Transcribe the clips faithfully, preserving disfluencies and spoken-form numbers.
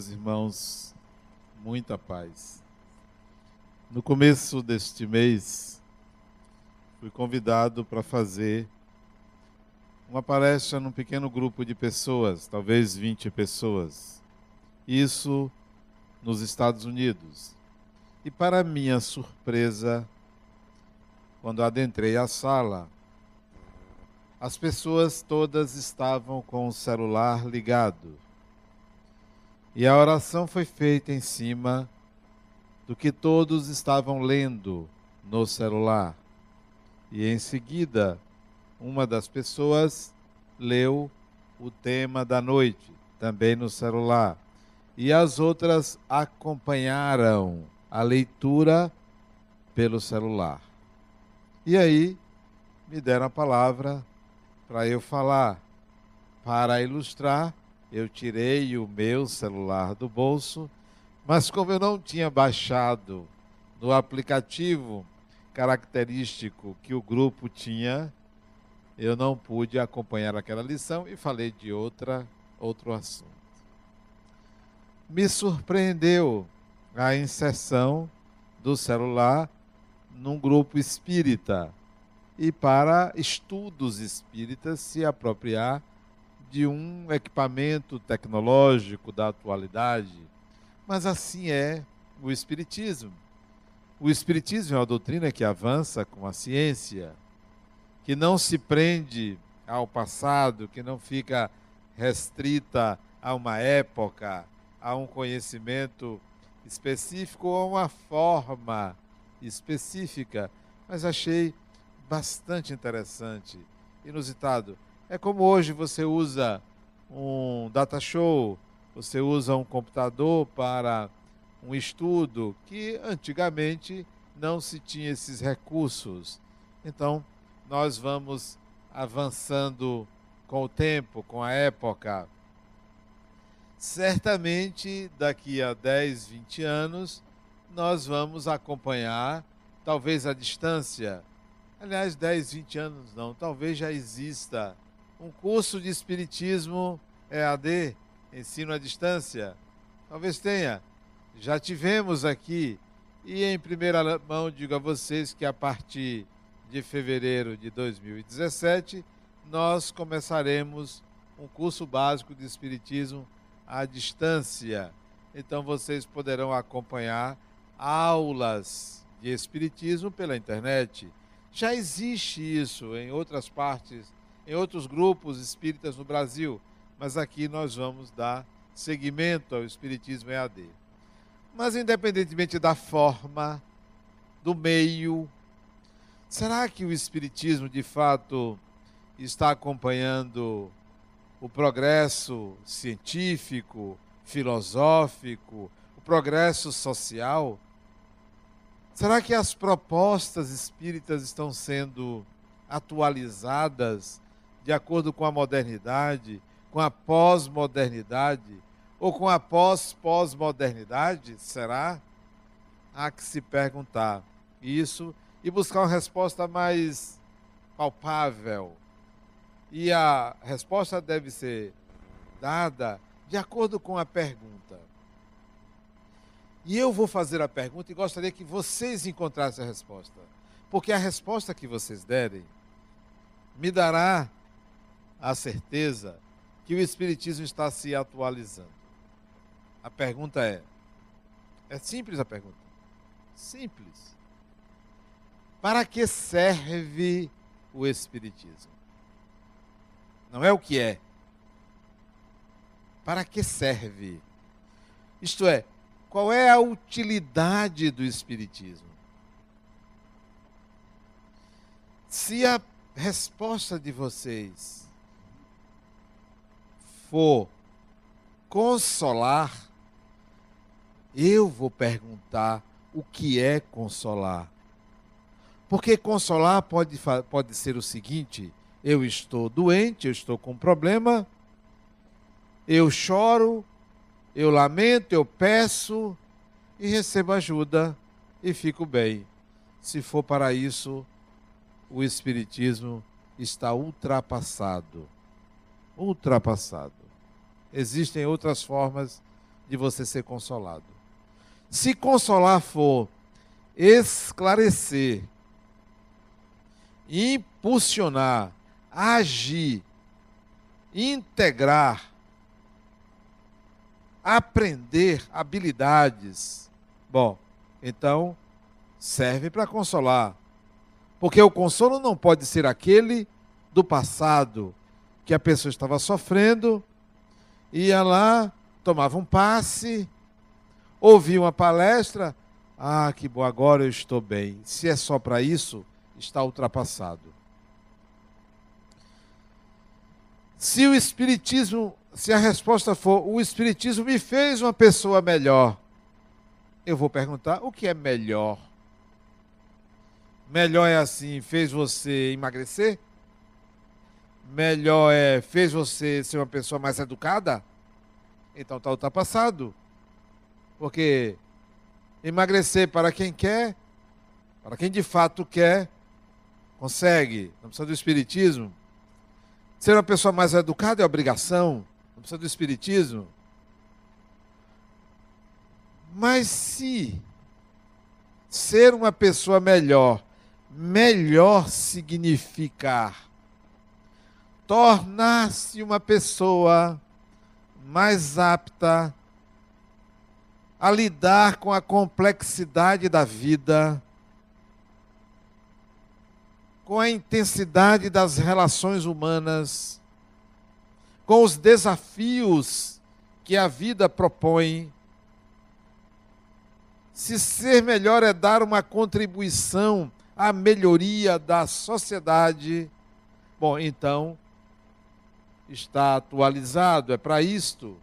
meus irmãos, muita paz. No começo deste mês, fui convidado para fazer uma palestra num pequeno grupo de pessoas, talvez vinte pessoas. Isso nos Estados Unidos. E para minha surpresa, quando adentrei a sala, as pessoas todas estavam com o celular ligado. E a oração foi feita em cima do que todos estavam lendo no celular. E em seguida, uma das pessoas leu o tema da noite, também no celular. E as outras acompanharam a leitura pelo celular. E aí, me deram a palavra para eu falar. Para ilustrar, eu tirei o meu celular do bolso, mas como eu não tinha baixado no aplicativo característico que o grupo tinha, eu não pude acompanhar aquela lição e falei de outra, outro assunto. Me surpreendeu a inserção do celular num grupo espírita e para estudos espíritas se apropriar de um equipamento tecnológico da atualidade. Mas assim é o espiritismo. O espiritismo é uma doutrina que avança com a ciência, que não se prende ao passado, que não fica restrita a uma época, a um conhecimento específico ou a uma forma específica. Mas achei bastante interessante, inusitado. É como hoje você usa um data show, você usa um computador para um estudo que antigamente não se tinha esses recursos. Então, nós vamos avançando com o tempo, com a época. Certamente, daqui a dez, vinte anos, nós vamos acompanhar, talvez à distância. Aliás, dez, vinte anos não, talvez já exista um curso de espiritismo E A D, ensino à distância, talvez tenha. Já tivemos aqui, e em primeira mão digo a vocês que a partir de fevereiro de dois mil e dezessete, nós começaremos um curso básico de espiritismo à distância. Então vocês poderão acompanhar aulas de espiritismo pela internet. Já existe isso em outras partes, em outros grupos espíritas no Brasil, mas aqui nós vamos dar seguimento ao espiritismo E A D. Mas independentemente da forma, do meio, será que o espiritismo de fato está acompanhando o progresso científico, filosófico, o progresso social? Será que as propostas espíritas estão sendo atualizadas de acordo com a modernidade, com a pós-modernidade, ou com a pós-pós-modernidade, será? Há que se perguntar isso e buscar uma resposta mais palpável. E a resposta deve ser dada de acordo com a pergunta. E eu vou fazer a pergunta e gostaria que vocês encontrassem a resposta. Porque a resposta que vocês derem me dará a certeza que o espiritismo está se atualizando. A pergunta é, é simples a pergunta, simples. Para que serve o espiritismo? Não é o que é. Para que serve? Isto é, qual é a utilidade do espiritismo? Se a resposta de vocês for consolar, eu vou perguntar o que é consolar. Porque consolar pode, pode ser o seguinte: eu estou doente, eu estou com um problema, eu choro, eu lamento, eu peço e recebo ajuda e fico bem. Se for para isso, o espiritismo está ultrapassado. Ultrapassado. Existem outras formas de você ser consolado. Se consolar for esclarecer, impulsionar, agir, integrar, aprender habilidades, bom, então serve para consolar. Porque o consolo não pode ser aquele do passado, que a pessoa estava sofrendo, ia lá, tomava um passe, ouvia uma palestra, ah, que bom, agora eu estou bem. Se é só para isso, está ultrapassado. Se o espiritismo, se a resposta for, o espiritismo me fez uma pessoa melhor, eu vou perguntar, o que é melhor? Melhor é assim, fez você emagrecer? Melhor é, fez você ser uma pessoa mais educada? Então está ultrapassado. Porque emagrecer para quem quer, para quem de fato quer, consegue. Não precisa do espiritismo. Ser uma pessoa mais educada é obrigação. Não precisa do espiritismo. Mas se ser uma pessoa melhor, melhor significar tornar-se uma pessoa mais apta a lidar com a complexidade da vida, com a intensidade das relações humanas, com os desafios que a vida propõe. Se ser melhor é dar uma contribuição à melhoria da sociedade, bom, então está atualizado, é para isto.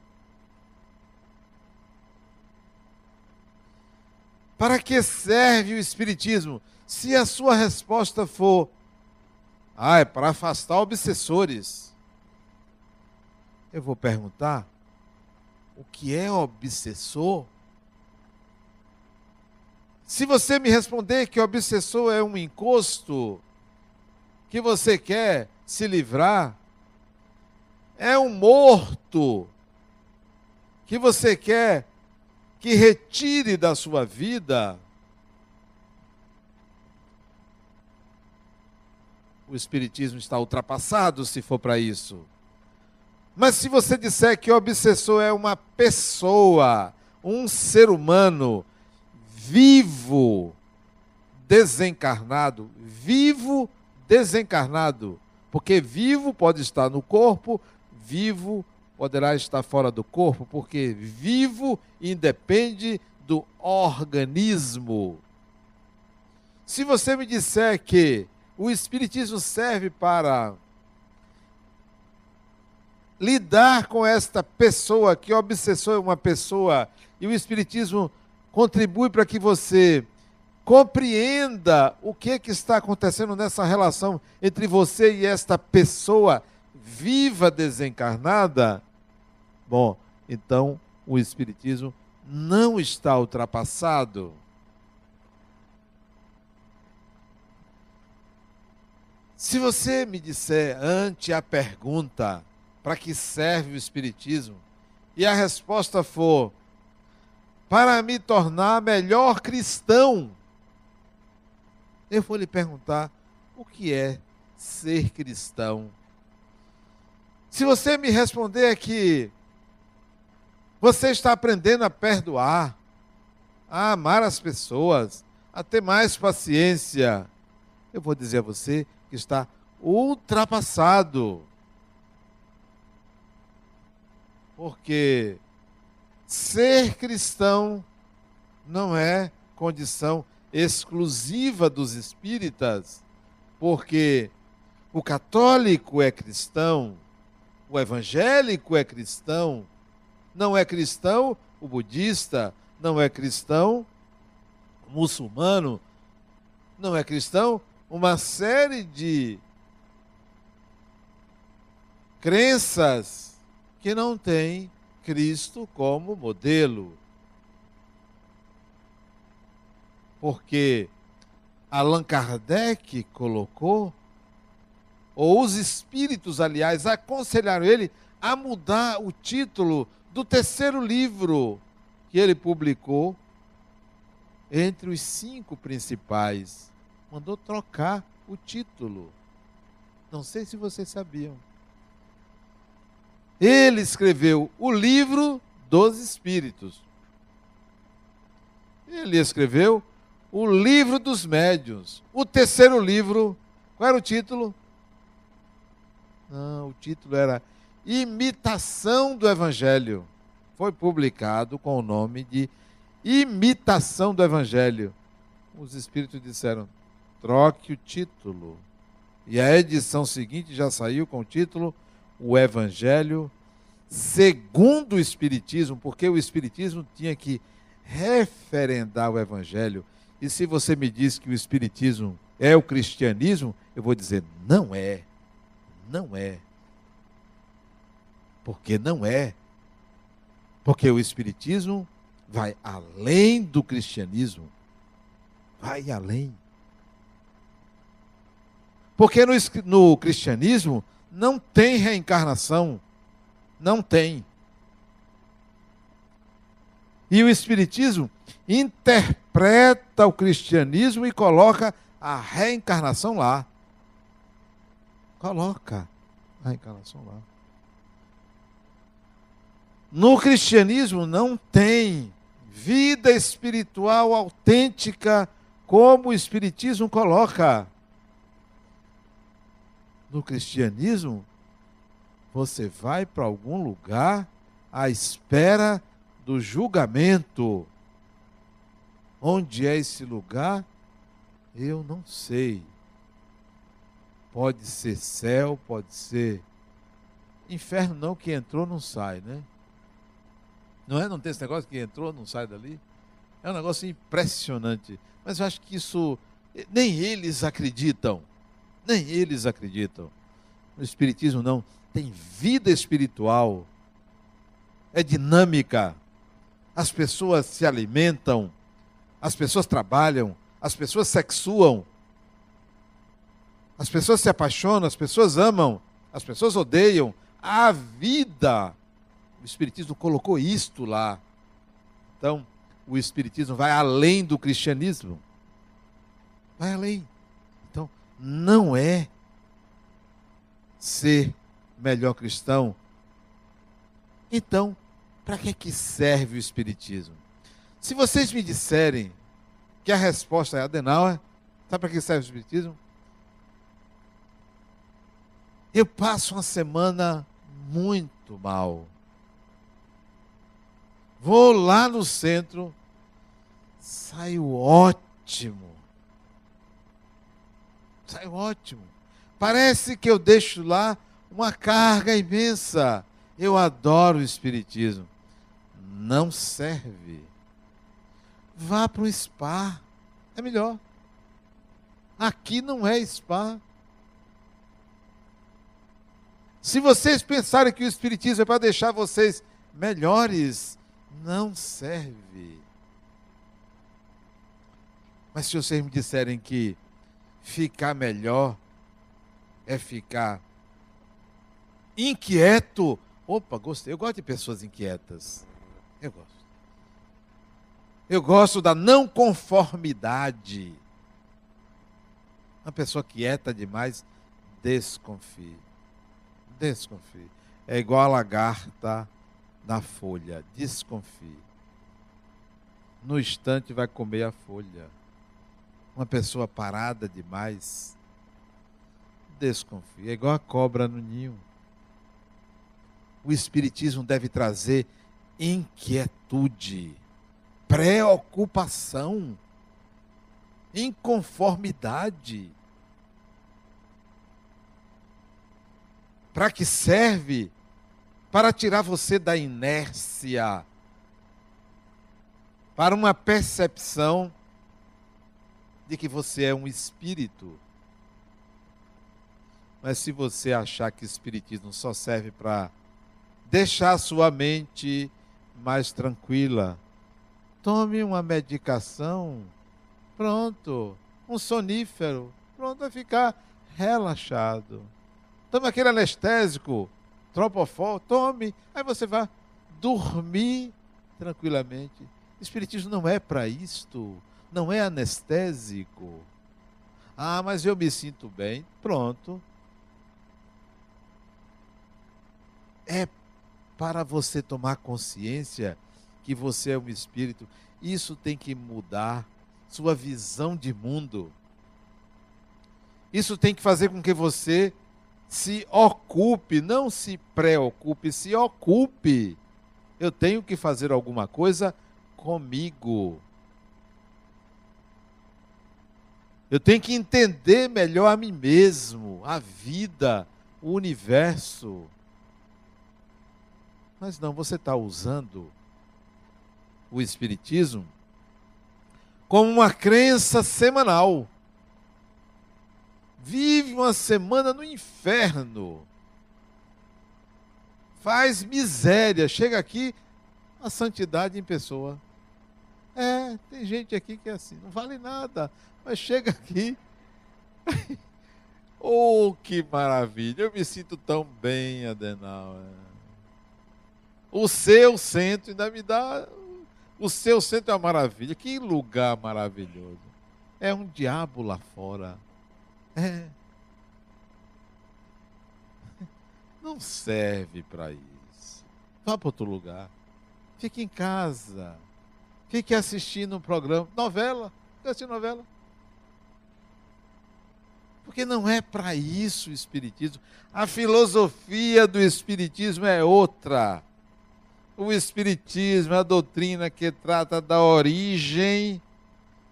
Para que serve o espiritismo? Se a sua resposta for, ah, é para afastar obsessores, eu vou perguntar, o que é obsessor? Se você me responder que obsessor é um encosto, que você quer se livrar, é um morto que você quer que retire da sua vida, o espiritismo está ultrapassado se for para isso. Mas se você disser que o obsessor é uma pessoa, um ser humano vivo, desencarnado, vivo, desencarnado, porque vivo pode estar no corpo, vivo poderá estar fora do corpo, porque vivo independe do organismo. Se você me disser que o espiritismo serve para lidar com esta pessoa, que o obsessor é uma pessoa, e o espiritismo contribui para que você compreenda o que é que está acontecendo nessa relação entre você e esta pessoa viva desencarnada, bom, então o espiritismo não está ultrapassado. Se você me disser ante a pergunta para que serve o espiritismo e a resposta for para me tornar melhor cristão, eu vou lhe perguntar o que é ser cristão. Se você me responder que você está aprendendo a perdoar, a amar as pessoas, a ter mais paciência, eu vou dizer a você que está ultrapassado. Porque ser cristão não é condição exclusiva dos espíritas, porque o católico é cristão, o evangélico é cristão, não é cristão o budista, não é cristão o muçulmano, não é cristão uma série de crenças que não tem Cristo como modelo. Porque Allan Kardec colocou, ou os espíritos, aliás, aconselharam ele a mudar o título do terceiro livro que ele publicou, entre os cinco principais, mandou trocar o título. Não sei se vocês sabiam. Ele escreveu o Livro dos Espíritos. Ele escreveu o Livro dos Médiuns. O terceiro livro, qual era o título? Não, o título era Imitação do Evangelho. Foi publicado com o nome de Imitação do Evangelho. Os espíritos disseram, troque o título. E a edição seguinte já saiu com o título O Evangelho segundo o Espiritismo, porque o Espiritismo tinha que referendar o Evangelho. E se você me diz que o Espiritismo é o cristianismo, eu vou dizer, não é. Não é. Porque não é. Porque o Espiritismo vai além do cristianismo. Vai além. Porque no, no cristianismo não tem reencarnação. Não tem. E o Espiritismo interpreta o cristianismo e coloca a reencarnação lá. Coloca a reencarnação lá. No cristianismo não tem vida espiritual autêntica como o Espiritismo coloca. No cristianismo, você vai para algum lugar à espera do julgamento. Onde é esse lugar? Eu não sei. Pode ser céu, pode ser... Inferno não, que entrou não sai, né? Não é? Não tem esse negócio que entrou não sai dali? É um negócio impressionante. Mas eu acho que isso... Nem eles acreditam. Nem eles acreditam. No Espiritismo não. Tem vida espiritual. É dinâmica. As pessoas se alimentam. As pessoas trabalham. As pessoas sexuam. As pessoas se apaixonam. As pessoas amam. As pessoas odeiam. A vida. O Espiritismo colocou isto lá. Então, o Espiritismo vai além do cristianismo. Vai além. Não é ser melhor cristão. Então, para que é que serve o Espiritismo? Se vocês me disserem que a resposta é Adenauer, sabe para que serve o Espiritismo? Eu passo uma semana muito mal. Vou lá no centro, saio ótimo. Saiu ótimo. Parece que eu deixo lá uma carga imensa. Eu adoro o Espiritismo. Não serve. Vá para um spa. É melhor. Aqui não é spa. Se vocês pensarem que o Espiritismo é para deixar vocês melhores, não serve. Mas se vocês me disserem que ficar melhor é ficar inquieto. Opa, gostei. Eu gosto de pessoas inquietas. Eu gosto. Eu gosto da não conformidade. Uma pessoa quieta demais, desconfie. Desconfie. É igual a lagarta na folha. Desconfie. No instante vai comer a folha. Uma pessoa parada demais, desconfia. É igual a cobra no ninho. O Espiritismo deve trazer inquietude, preocupação, inconformidade. Para que serve? Para tirar você da inércia, para uma percepção de que você é um espírito. Mas se você achar que espiritismo só serve para deixar a sua mente mais tranquila, tome uma medicação, pronto, um sonífero, pronto, vai ficar relaxado. Tome aquele anestésico, Propofol, tome, aí você vai dormir tranquilamente. O espiritismo não é para isto, não é anestésico. Ah, mas eu me sinto bem. Pronto. É para você tomar consciência que você é um espírito. Isso tem que mudar sua visão de mundo. Isso tem que fazer com que você se ocupe, não se preocupe, se ocupe. Eu tenho que fazer alguma coisa comigo. Eu tenho que entender melhor a mim mesmo, a vida, o universo. Mas não, você está usando o espiritismo como uma crença semanal. Vive uma semana no inferno. Faz miséria. Chega aqui, a santidade em pessoa. É, tem gente aqui que é assim, não vale nada. Mas chega aqui, oh, que maravilha, eu me sinto tão bem, Adenauer. O seu centro ainda me dá, o seu centro é uma maravilha, que lugar maravilhoso. É um diabo lá fora. É. Não serve para isso. Vá para outro lugar, fique em casa, fique assistindo um programa, novela, fique assistindo novela. Porque não é para isso o espiritismo. A filosofia do espiritismo é outra. O espiritismo é a doutrina que trata da origem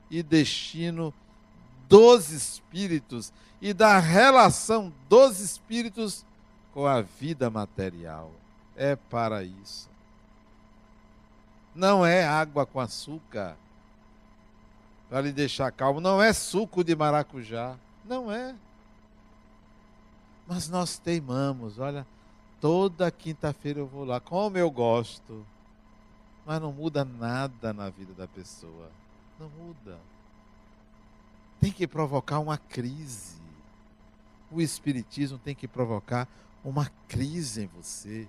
e destino dos espíritos e da relação dos espíritos com a vida material. É para isso. Não é água com açúcar para lhe deixar calmo. Não é suco de maracujá. Não é. Mas nós teimamos, olha, toda quinta-feira eu vou lá, como eu gosto. Mas não muda nada na vida da pessoa. Não muda. Tem que provocar uma crise. O espiritismo tem que provocar uma crise em você.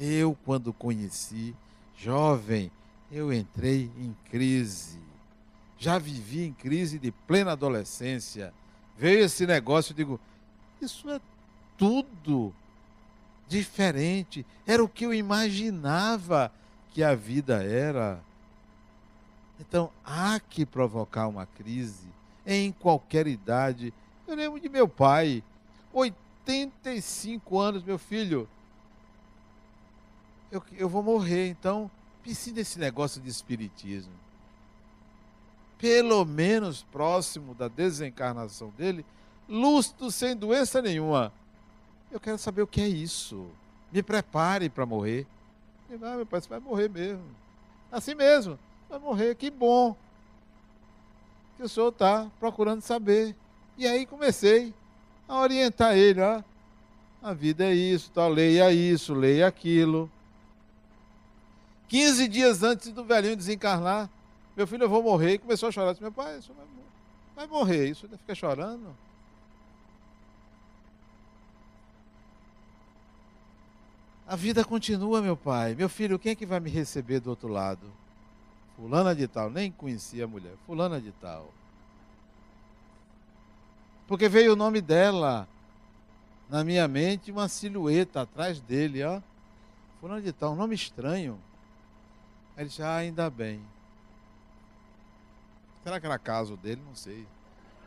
Eu, quando conheci, jovem, eu entrei em crise. Já vivi em crise de plena adolescência. Veio esse negócio, eu digo, isso é tudo diferente. Era o que eu imaginava que a vida era. Então, há que provocar uma crise em qualquer idade. Eu lembro de meu pai, oitenta e cinco anos, meu filho, eu, eu vou morrer, então pense nesse negócio de espiritismo. Pelo menos próximo da desencarnação dele, lúcido, sem doença nenhuma. Eu quero saber o que é isso. Me prepare para morrer. E, ah, meu pai, você vai morrer mesmo. Assim mesmo, vai morrer. Que bom que o senhor está procurando saber. E aí comecei a orientar ele. Ó, a vida é isso, tá? Leia isso, leia aquilo. quinze dias antes do velhinho desencarnar, meu filho, eu vou morrer. E começou a chorar. Eu disse, meu pai, isso vai, vai morrer. Isso ainda fica chorando. A vida continua, meu pai. Meu filho, quem é que vai me receber do outro lado? Fulana de tal. Nem conhecia a mulher. Fulana de tal. Porque veio o nome dela na minha mente, uma silhueta atrás dele. Ó. Fulana de tal, um nome estranho. Aí ele disse, ah, ainda bem. Será que era caso dele? Não sei.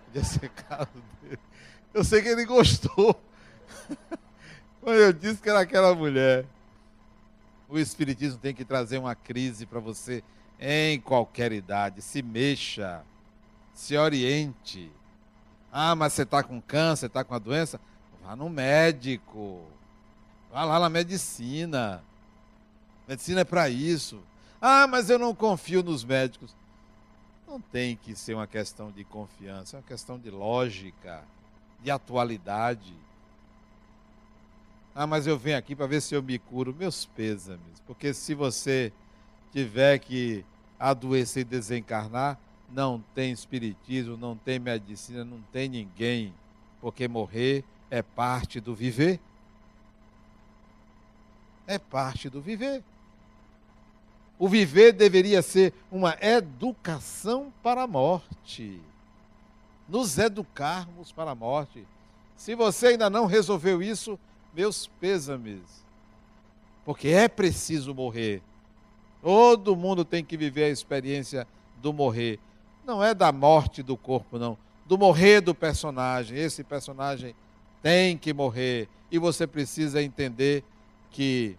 Podia ser caso dele. Eu sei que ele gostou. Quando eu disse que era aquela mulher. O espiritismo tem que trazer uma crise para você em qualquer idade. Se mexa. Se oriente. Ah, mas você está com câncer, está com a doença? Vá no médico. Vá lá na medicina. Medicina é para isso. Ah, mas eu não confio nos médicos. Não tem que ser uma questão de confiança, é uma questão de lógica, de atualidade. Ah, mas eu venho aqui para ver se eu me curo. Meus pêsames, porque se você tiver que adoecer e desencarnar, não tem espiritismo, não tem medicina, não tem ninguém, porque morrer é parte do viver. É parte do viver. O viver deveria ser uma educação para a morte. Nos educarmos para a morte. Se você ainda não resolveu isso, meus pêsames. Porque é preciso morrer. Todo mundo tem que viver a experiência do morrer. Não é da morte do corpo, não. Do morrer do personagem. Esse personagem tem que morrer. E você precisa entender que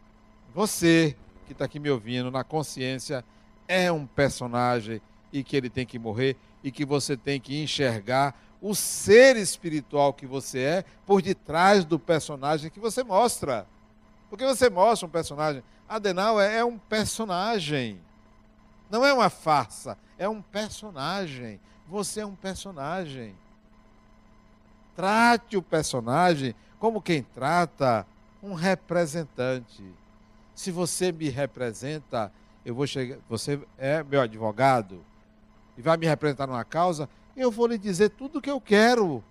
você, que está aqui me ouvindo, na consciência, é um personagem e que ele tem que morrer e que você tem que enxergar o ser espiritual que você é por detrás do personagem que você mostra. Porque você mostra um personagem. Adenauer é um personagem. Não é uma farsa, é um personagem. Você é um personagem. Trate o personagem como quem trata um representante. Se você me representa, eu vou chegar, você é meu advogado e vai me representar numa causa, eu vou lhe dizer tudo o que eu quero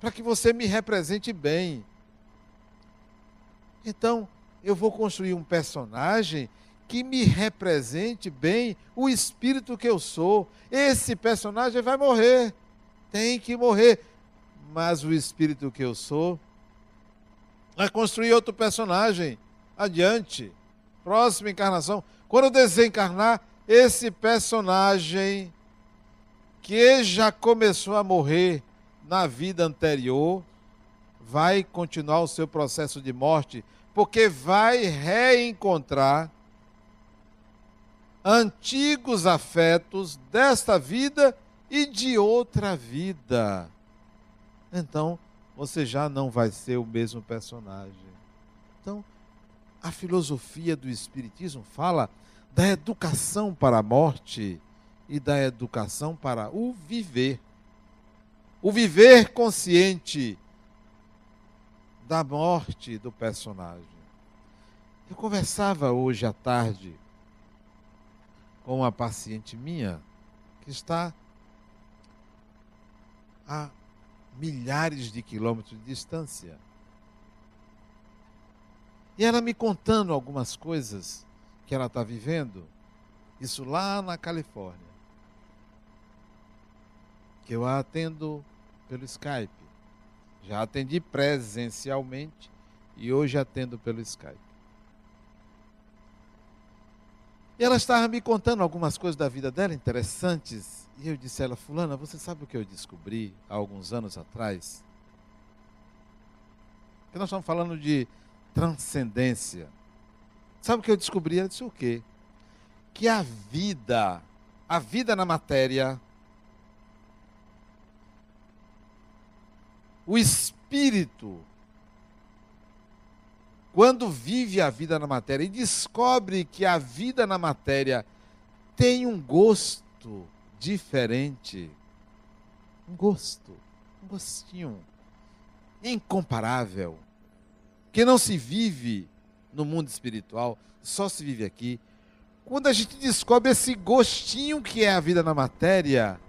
para que você me represente bem. Então, eu vou construir um personagem que me represente bem o espírito que eu sou. Esse personagem vai morrer, tem que morrer, mas o espírito que eu sou vai construir outro personagem. Adiante, próxima encarnação, quando eu desencarnar, esse personagem que já começou a morrer na vida anterior, vai continuar o seu processo de morte, porque vai reencontrar antigos afetos desta vida e de outra vida. Então, você já não vai ser o mesmo personagem. Então, a filosofia do Espiritismo fala da educação para a morte e da educação para o viver. O viver consciente da morte do personagem. Eu conversava hoje à tarde com uma paciente minha que está a milhares de quilômetros de distância. E ela me contando algumas coisas que ela está vivendo, isso lá na Califórnia, que eu a atendo pelo Skype. Já atendi presencialmente e hoje atendo pelo Skype. E ela estava me contando algumas coisas da vida dela interessantes, e eu disse a ela, fulana, você sabe o que eu descobri há alguns anos atrás? Porque nós estamos falando de transcendência. Sabe o que eu descobri? Ela disse o quê? Que a vida, a vida na matéria, o espírito, quando vive a vida na matéria e descobre que a vida na matéria tem um gosto diferente, um gosto, um gostinho incomparável, que não se vive no mundo espiritual, só se vive aqui. Quando a gente descobre esse gostinho que é a vida na matéria,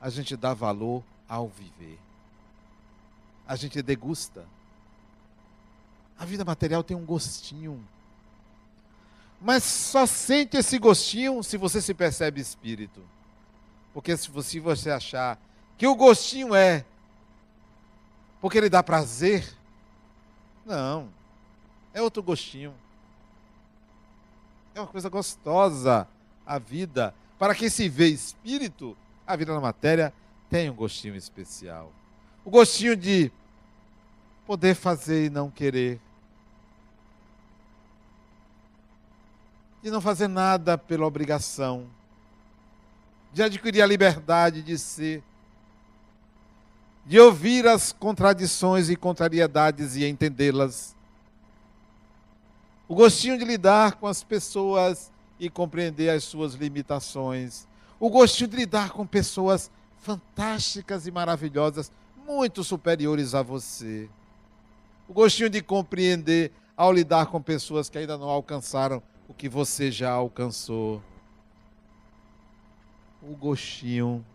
a gente dá valor ao viver. A gente degusta. A vida material tem um gostinho. Mas só sente esse gostinho se você se percebe espírito. Porque se você achar que o gostinho é porque ele dá prazer, não, é outro gostinho. É uma coisa gostosa a vida. Para quem se vê espírito, a vida na matéria tem um gostinho especial. O gostinho de poder fazer e não querer. De não fazer nada pela obrigação. De adquirir a liberdade de ser. De ouvir as contradições e contrariedades e entendê-las. O gostinho de lidar com as pessoas e compreender as suas limitações. O gostinho de lidar com pessoas fantásticas e maravilhosas, muito superiores a você. O gostinho de compreender ao lidar com pessoas que ainda não alcançaram o que você já alcançou. O gostinho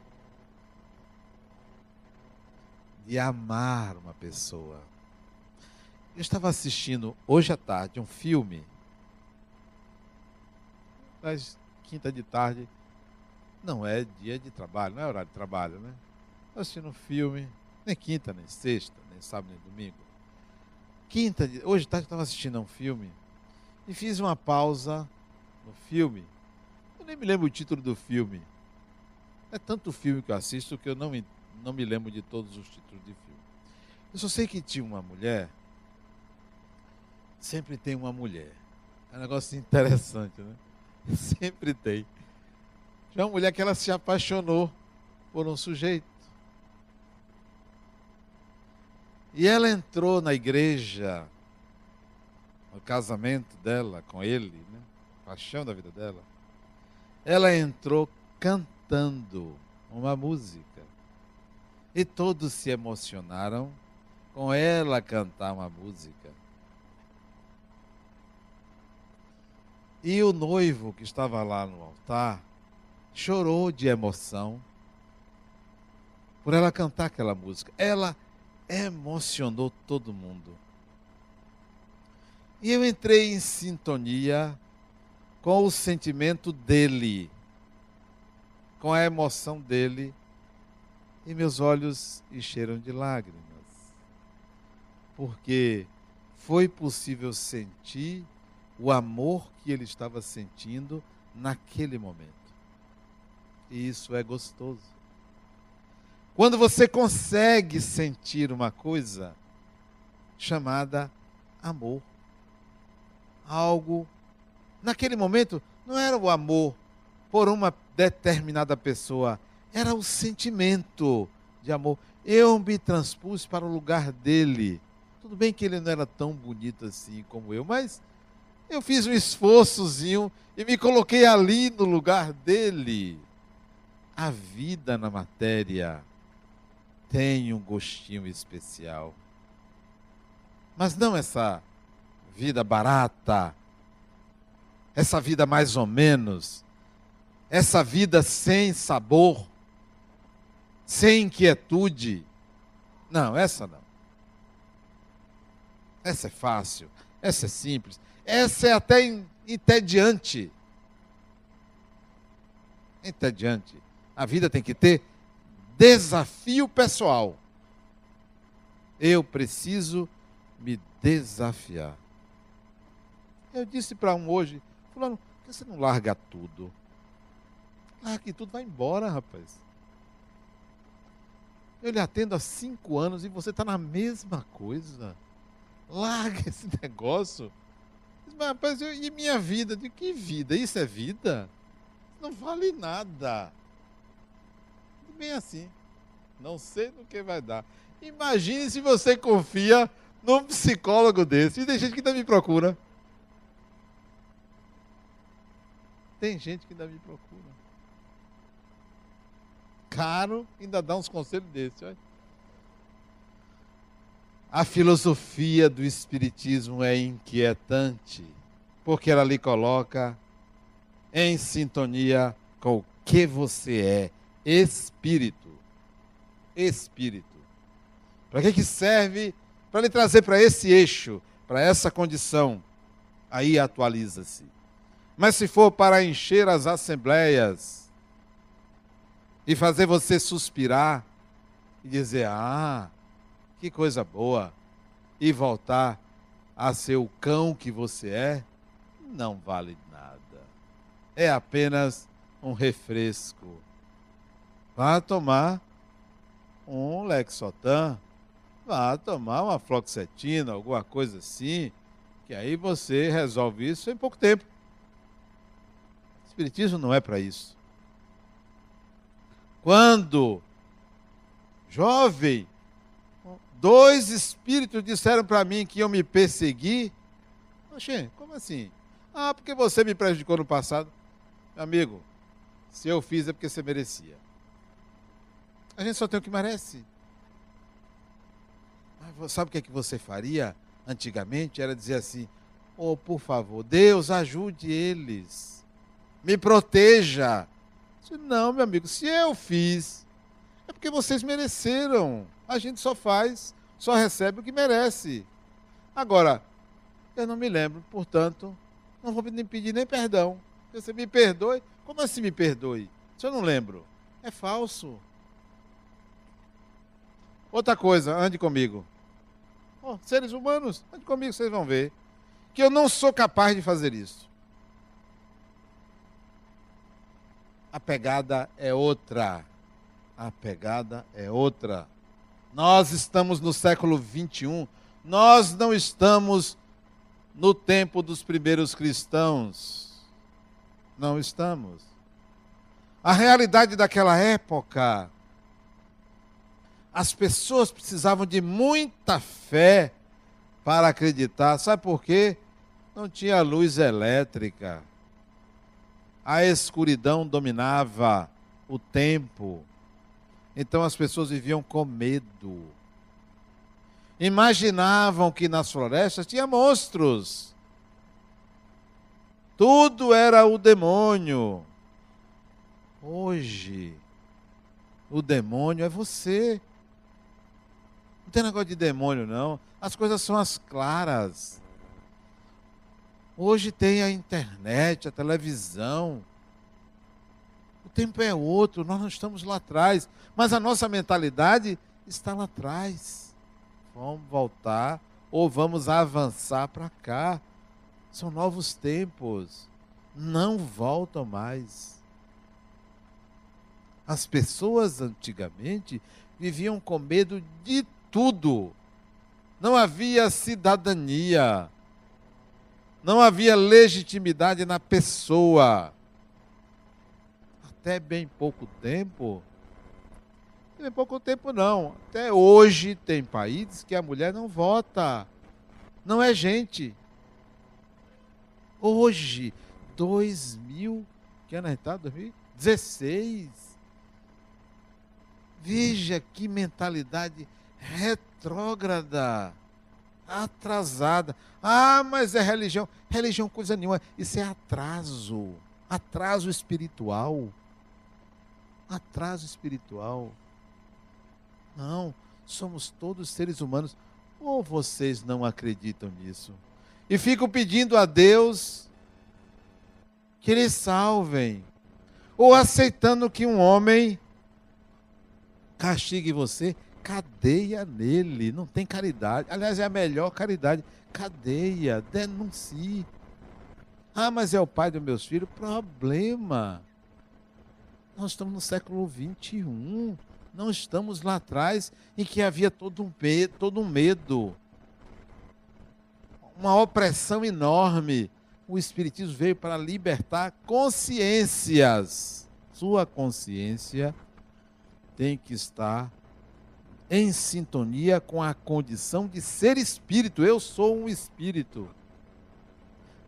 de amar uma pessoa. Eu estava assistindo hoje à tarde um filme, Mas quinta de tarde não é dia de trabalho, não é horário de trabalho, né? Assistindo um filme, nem quinta, nem sexta, nem sábado, nem domingo. Quinta de... Hoje tarde eu estava assistindo a um filme e fiz uma pausa no filme. Eu nem me lembro o título do filme. É tanto filme que eu assisto que eu não me, não me lembro de todos os títulos de filme. Eu só sei que tinha uma mulher. Sempre tem uma mulher. É um negócio interessante, né? Sempre tem. Tinha uma mulher que ela se apaixonou por um sujeito. E ela entrou na igreja, no casamento dela com ele, né? Paixão da vida dela. Ela entrou cantando uma música. E todos se emocionaram com ela cantar uma música. E o noivo que estava lá no altar chorou de emoção por ela cantar aquela música. Ela emocionou todo mundo. E eu entrei em sintonia com o sentimento dele, com a emoção dele, e meus olhos encheram de lágrimas. Porque foi possível sentir o amor que ele estava sentindo naquele momento. E isso é gostoso. Quando você consegue sentir uma coisa chamada amor. Algo, naquele momento, não era o amor por uma determinada pessoa, era o sentimento de amor. Eu me transpus para o lugar dele. Tudo bem que ele não era tão bonito assim como eu, mas eu fiz um esforçozinho e me coloquei ali no lugar dele. A vida na matéria tem um gostinho especial. Mas não essa vida barata, essa vida mais ou menos, essa vida sem sabor, sem inquietude. Não, essa não. Essa é fácil, essa é simples, essa é até entediante. Entediante. A vida tem que ter desafio pessoal. Eu preciso me desafiar. Eu disse para um hoje, fulano, por que você não larga tudo? Largue tudo, vai embora, rapaz. Eu lhe atendo há cinco anos e você está na mesma coisa. Larga esse negócio. Mas, rapaz, eu, e minha vida? De que vida? Isso é vida? Não vale nada. Bem assim. Não sei no que vai dar. Imagine se você confia num psicólogo desse. E tem gente que ainda me procura. Tem gente que ainda me procura. Caro ainda dá uns conselhos desses. Olha. A filosofia do espiritismo é inquietante, porque ela lhe coloca em sintonia com o que você é, espírito, espírito. Para que que serve? Para lhe trazer para esse eixo, para essa condição, aí atualiza-se. Mas se for para encher as assembleias e fazer você suspirar e dizer, ah, que coisa boa, e voltar a ser o cão que você é, não vale nada. É apenas um refresco. Vá tomar um Lexotan, vá tomar uma Floxetina, alguma coisa assim, que aí você resolve isso em pouco tempo. O espiritismo não é para isso. Quando, jovem, dois espíritos disseram para mim que iam me perseguir. Oxê, como assim? Ah, porque você me prejudicou no passado. Amigo, se eu fiz é porque você merecia. A gente só tem o que merece. Mas sabe o que é que você faria antigamente? Era dizer assim, oh, por favor, Deus ajude eles, me proteja. Disse, não, meu amigo, se eu fiz, é porque vocês mereceram. A gente só faz, só recebe o que merece. Agora, eu não me lembro, portanto, não vou nem pedir nem perdão. Você me perdoe? Como assim me perdoe? Se eu não lembro. É falso. Outra coisa, ande comigo. Oh, seres humanos, ande comigo, vocês vão ver. Que eu não sou capaz de fazer isso. A pegada é outra. A pegada é outra. Nós estamos no século vinte e um. Nós não estamos no tempo dos primeiros cristãos. Não estamos. A realidade daquela época, as pessoas precisavam de muita fé para acreditar. Sabe por quê? Não tinha luz elétrica. A escuridão dominava o tempo. Então as pessoas viviam com medo. Imaginavam que nas florestas tinha monstros. Tudo era o demônio. Hoje, o demônio é você. Não tem negócio de demônio, não. As coisas são as claras. Hoje tem a internet, a televisão. O tempo é outro, nós não estamos lá atrás. Mas a nossa mentalidade está lá atrás. Vamos voltar ou vamos avançar para cá. São novos tempos. Não voltam mais. As pessoas antigamente viviam com medo de tudo. Não havia cidadania. Não havia legitimidade na pessoa. Até bem pouco tempo... Tem pouco tempo não. Até hoje tem países que a mulher não vota. Não é gente. Hoje, dois mil, que ano é que tá? dois mil e dezesseis. Veja que mentalidade retrógrada, atrasada. Ah, mas é religião. Religião coisa nenhuma. Isso é atraso. Atraso espiritual. Atraso espiritual. Não, somos todos seres humanos. Ou vocês não acreditam nisso? E ficam pedindo a Deus que lhe salvem. Ou aceitando que um homem castigue você, cadeia nele. Não tem caridade. Aliás, é a melhor caridade. Cadeia, denuncie. Ah, mas é o pai dos meus filhos. Problema. Nós estamos no século vinte e um. Não estamos lá atrás em que havia todo um, medo, todo um medo, uma opressão enorme. O Espiritismo veio para libertar consciências. Sua consciência tem que estar em sintonia com a condição de ser espírito. Eu sou um espírito.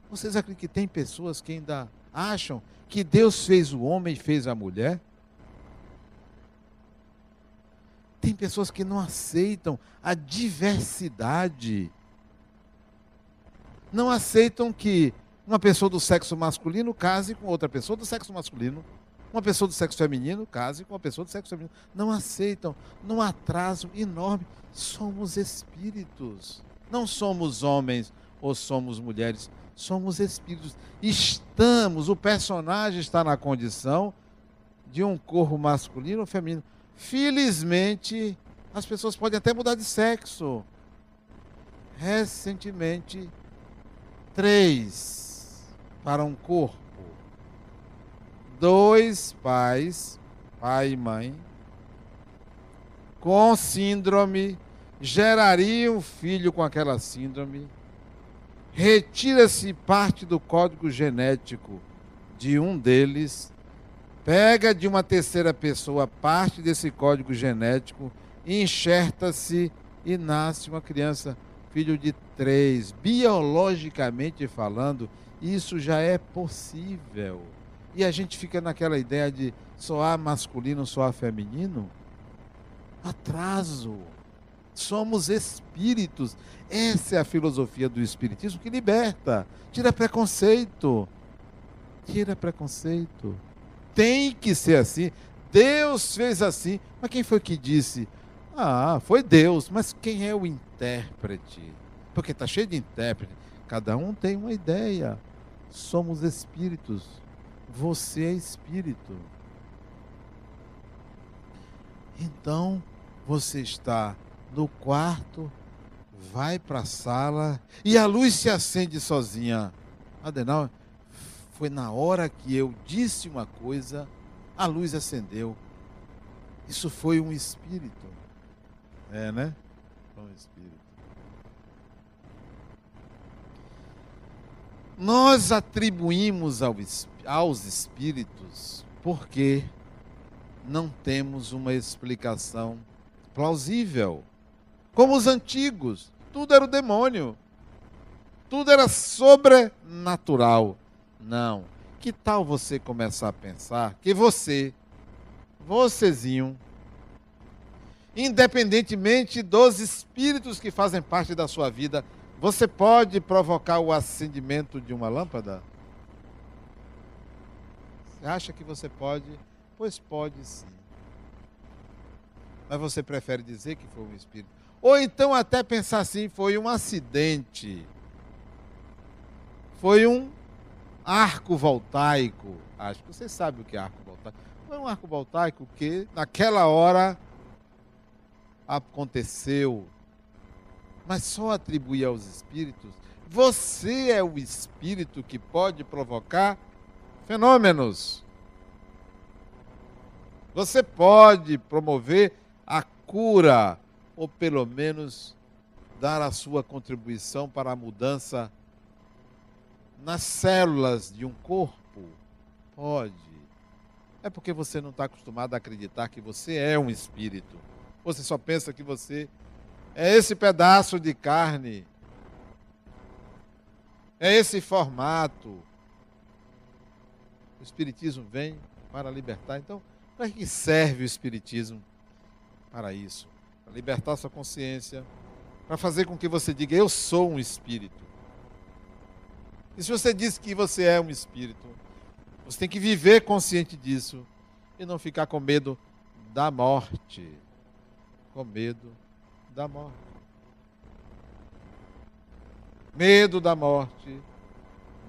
Vocês acreditam que tem pessoas que ainda acham que Deus fez o homem e fez a mulher? Tem pessoas que não aceitam a diversidade. Não aceitam que uma pessoa do sexo masculino case com outra pessoa do sexo masculino. Uma pessoa do sexo feminino case com uma pessoa do sexo feminino. Não aceitam. Num atraso enorme. Somos espíritos. Não somos homens ou somos mulheres. Somos espíritos. Estamos, o personagem está na condição de um corpo masculino ou feminino. Felizmente, as pessoas podem até mudar de sexo. Recentemente, três para um corpo. Dois pais, pai e mãe, com síndrome, gerariam um filho com aquela síndrome. Retira-se parte do código genético de um deles. Pega de uma terceira pessoa parte desse código genético, enxerta-se e nasce uma criança, filho de três. Biologicamente falando, isso já é possível. E a gente fica naquela ideia de só há masculino, só há feminino. Atraso. Somos espíritos. Essa é a filosofia do espiritismo que liberta. Tira preconceito. Tira preconceito. Tem que ser assim. Deus fez assim. Mas quem foi que disse? Ah, foi Deus. Mas quem é o intérprete? Porque está cheio de intérprete. Cada um tem uma ideia. Somos espíritos. você é espírito. Então, você está no quarto, vai para a sala e a luz se acende sozinha. Adenauer, foi na hora que eu disse uma coisa, a luz acendeu. Isso foi um espírito. É, né? Foi um espírito. Nós atribuímos aos espíritos porque não temos uma explicação plausível. Como os antigos, tudo era o demônio. Tudo era sobrenatural. Não. Que tal você começar a pensar que você, vocêzinho, independentemente dos espíritos que fazem parte da sua vida, você pode provocar o acendimento de uma lâmpada? Você acha que você pode? Pois pode sim. Mas você prefere dizer que foi um espírito. Ou então até pensar assim, foi um acidente. Foi um arco voltaico. Acho que você sabe o que é arco voltaico. Foi um arco voltaico que naquela hora aconteceu. Mas só atribuir aos espíritos. Você é o espírito que pode provocar fenômenos. Você pode promover a cura, ou pelo menos dar a sua contribuição para a mudança nas células de um corpo. Pode. É porque você não está acostumado a acreditar que você é um espírito. Você só pensa que você é esse pedaço de carne, é esse formato. O Espiritismo vem para libertar. Então, para que serve o Espiritismo? Para isso, para libertar sua consciência, para fazer com que você diga, eu sou um espírito. E se você diz que você é um espírito, você tem que viver consciente disso e não ficar com medo da morte. Com medo da morte. Medo da morte.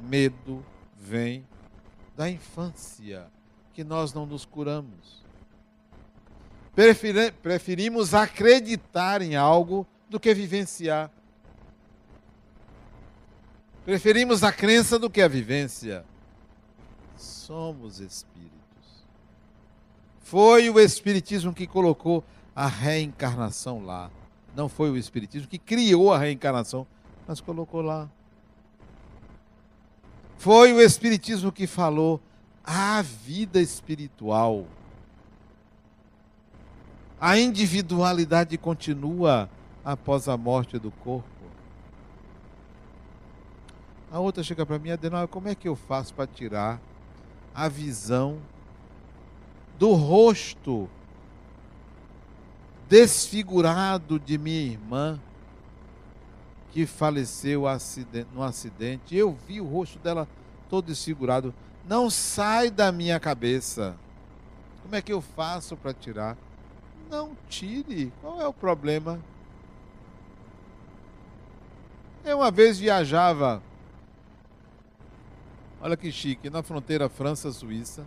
Medo vem da infância, que nós não nos curamos. Preferi- preferimos acreditar em algo do que vivenciar. Preferimos a crença do que a vivência. Somos espíritos. Foi o Espiritismo que colocou a reencarnação lá. Não foi o Espiritismo que criou a reencarnação, mas colocou lá. Foi o Espiritismo que falou a vida espiritual. A individualidade continua após a morte do corpo. A outra chega para mim, Adenauer, como é que eu faço para tirar a visão do rosto desfigurado de minha irmã, que faleceu no acidente? Eu vi o rosto dela todo desfigurado. Não sai da minha cabeça. Como é que eu faço para tirar? Não tire. Qual é o problema? Eu uma vez viajava, olha que chique, na fronteira França-Suíça.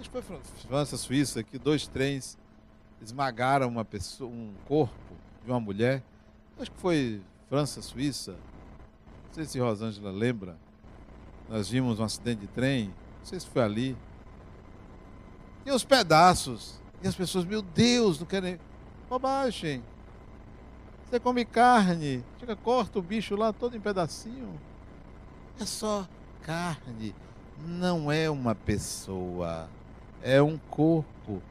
Acho que foi França-Suíça que dois trens esmagaram uma pessoa, um corpo de uma mulher. Acho que foi França-Suíça. Não sei se Rosângela lembra. Nós vimos um acidente de trem, não sei se foi ali. E os pedaços. E as pessoas, meu Deus, não querem... Bobagem. Você come carne. Chega, corta o bicho lá todo em pedacinho. É só carne. Não é uma pessoa. É um corpo.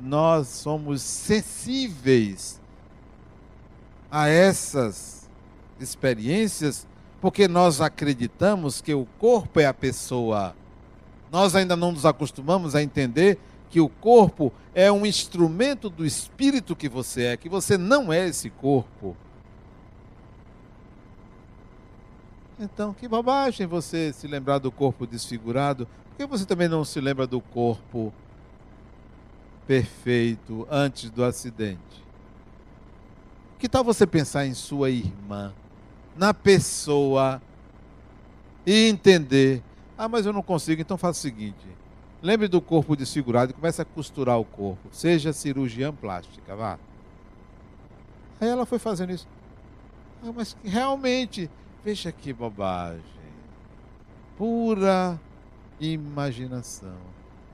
Nós somos sensíveis a essas experiências, porque nós acreditamos que o corpo é a pessoa. Nós ainda não nos acostumamos a entender que o corpo é um instrumento do espírito que você é, que você não é esse corpo. Então, que bobagem você se lembrar do corpo desfigurado. Por que você também não se lembra do corpo perfeito antes do acidente? Que tal você pensar em sua irmã, na pessoa, e entender, Ah, mas eu não consigo, então faça o seguinte. Lembre do corpo desfigurado e comece a costurar o corpo. Seja cirurgiã plástica, vá. Aí ela foi fazendo isso. Ah, mas realmente, veja que bobagem. Pura imaginação.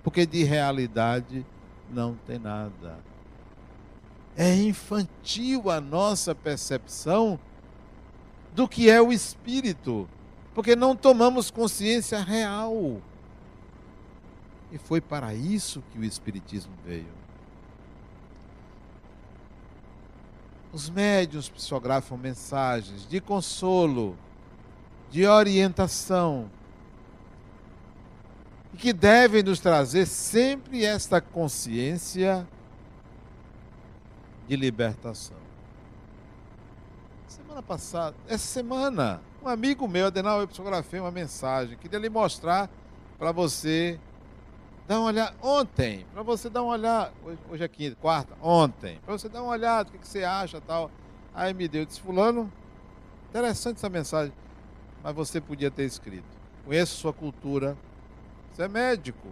Porque de realidade não tem nada. É infantil a nossa percepção do que é o espírito, porque não tomamos consciência real. E foi para isso que o espiritismo veio. Os médiuns psicografam mensagens de consolo, de orientação, e que devem nos trazer sempre esta consciência de libertação. Semana passada, essa semana, um amigo meu, Adenal, eu psicografei uma mensagem, queria lhe mostrar para você dar uma olhada, ontem, para você dar uma olhada, hoje, hoje é quinta, quarta, ontem, para você dar uma olhada, o que, que você acha, tal. Aí me deu, disse, fulano, interessante essa mensagem, mas você podia ter escrito, conheço sua cultura, você é médico,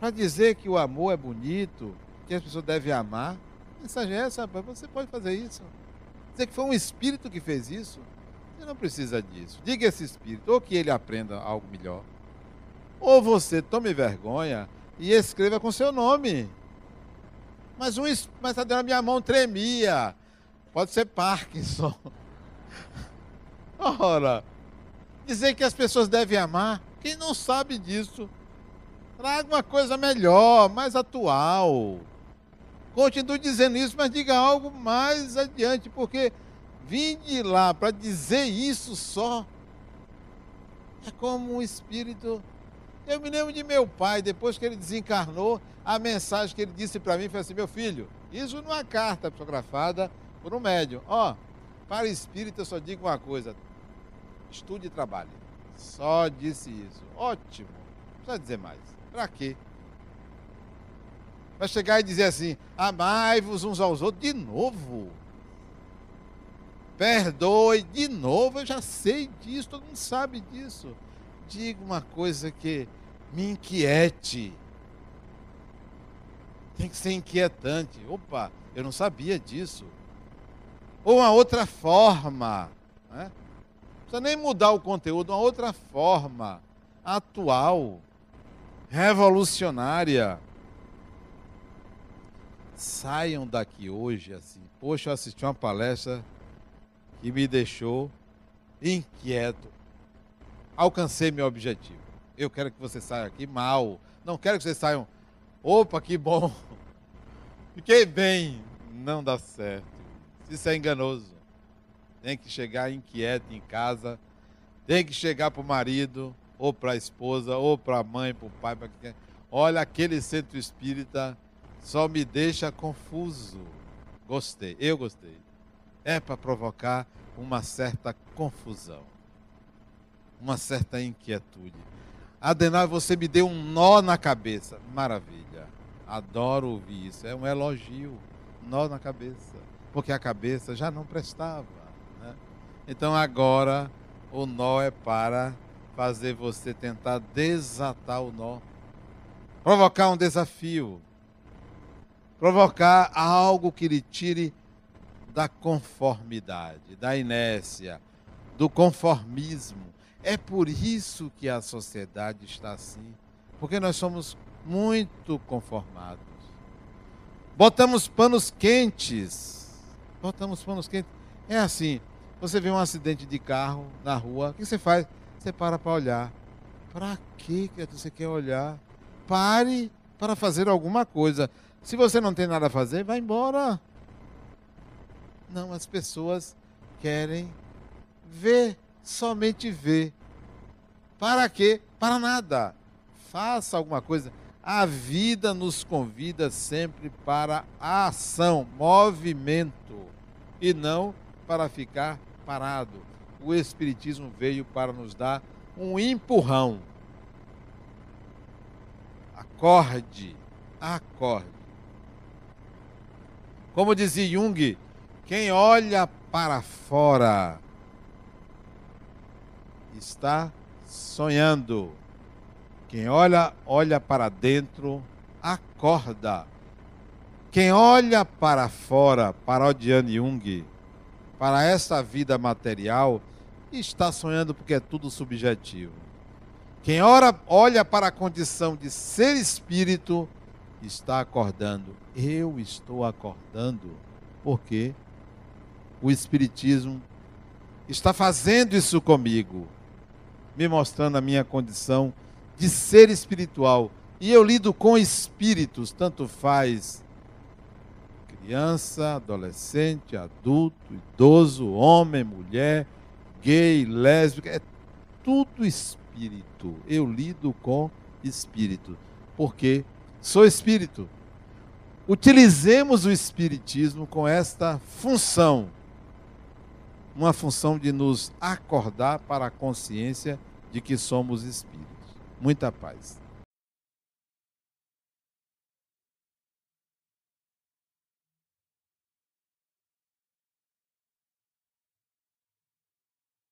para dizer que o amor é bonito, que as pessoas devem amar. Mensagem é essa, rapaz, você pode fazer isso. Dizer que foi um espírito que fez isso, você não precisa disso. Diga esse espírito, ou que ele aprenda algo melhor, ou você tome vergonha e escreva com seu nome. Mas, um, mas a minha mão tremia. Pode ser Parkinson. Ora, dizer que as pessoas devem amar, quem não sabe disso? Traga uma coisa melhor, mais atual. Continue dizendo isso, mas diga algo mais adiante, porque vir de lá para dizer isso só é como um espírito. Eu me lembro de meu pai, depois que ele desencarnou, a mensagem que ele disse para mim foi assim, meu filho, isso numa carta psicografada por um médium. Ó, oh, para espírito eu só digo uma coisa, estude e trabalhe. Só disse isso. Ótimo, não precisa dizer mais. Para quê? Vai chegar e dizer assim, amai-vos uns aos outros de novo. Perdoe de novo, eu já sei disso, todo mundo sabe disso. Diga uma coisa que me inquiete. Tem que ser inquietante. Opa, eu não sabia disso. Ou uma outra forma. Né? Não precisa nem mudar o conteúdo, uma outra forma atual. Revolucionária. Saiam daqui hoje assim. Poxa, eu assisti uma palestra que me deixou inquieto. Alcancei meu objetivo. Eu quero que vocês saiam aqui mal. Não quero que vocês saiam. Opa, que bom. Fiquei bem. Não dá certo. Isso é enganoso. Tem que chegar inquieto em casa. Tem que chegar pro marido, ou para a esposa, ou para a mãe, para o pai, para quem quer. Olha, aquele centro espírita só me deixa confuso. Gostei, eu gostei. É para provocar uma certa confusão, uma certa inquietude. Adenauer, você me deu um nó na cabeça. Maravilha, adoro ouvir isso. É um elogio, nó na cabeça, porque a cabeça já não prestava. Né? Então agora o nó é para fazer você tentar desatar o nó, provocar um desafio, provocar algo que lhe tire da conformidade, da inércia, do conformismo. É por isso que a sociedade está assim, porque nós somos muito conformados. Botamos panos quentes, botamos panos quentes. É assim, você vê um acidente de carro na rua, o que você faz? Você para para olhar. Para que você quer olhar? Pare para fazer alguma coisa. Se você não tem nada a fazer, vai embora. Não, as pessoas querem ver, somente ver. Para quê? Para nada. Faça alguma coisa. A vida nos convida sempre para a ação, movimento, e não para ficar parado. O Espiritismo veio para nos dar um empurrão. Acorde, acorde. Como dizia Jung, quem olha para fora está sonhando. Quem olha, olha para dentro, acorda. Quem olha para fora, para Odiane Jung, para essa vida material, está sonhando porque é tudo subjetivo. Quem ora, olha para a condição de ser espírito, está acordando. Eu estou acordando porque o Espiritismo está fazendo isso comigo, me mostrando a minha condição de ser espiritual. E eu lido com espíritos, tanto faz criança, adolescente, adulto, idoso, homem, mulher, gay, lésbica, é tudo espírito. Eu lido com espírito, porque sou espírito. Utilizemos o espiritismo com esta função, uma função de nos acordar para a consciência de que somos espíritos. Muita paz.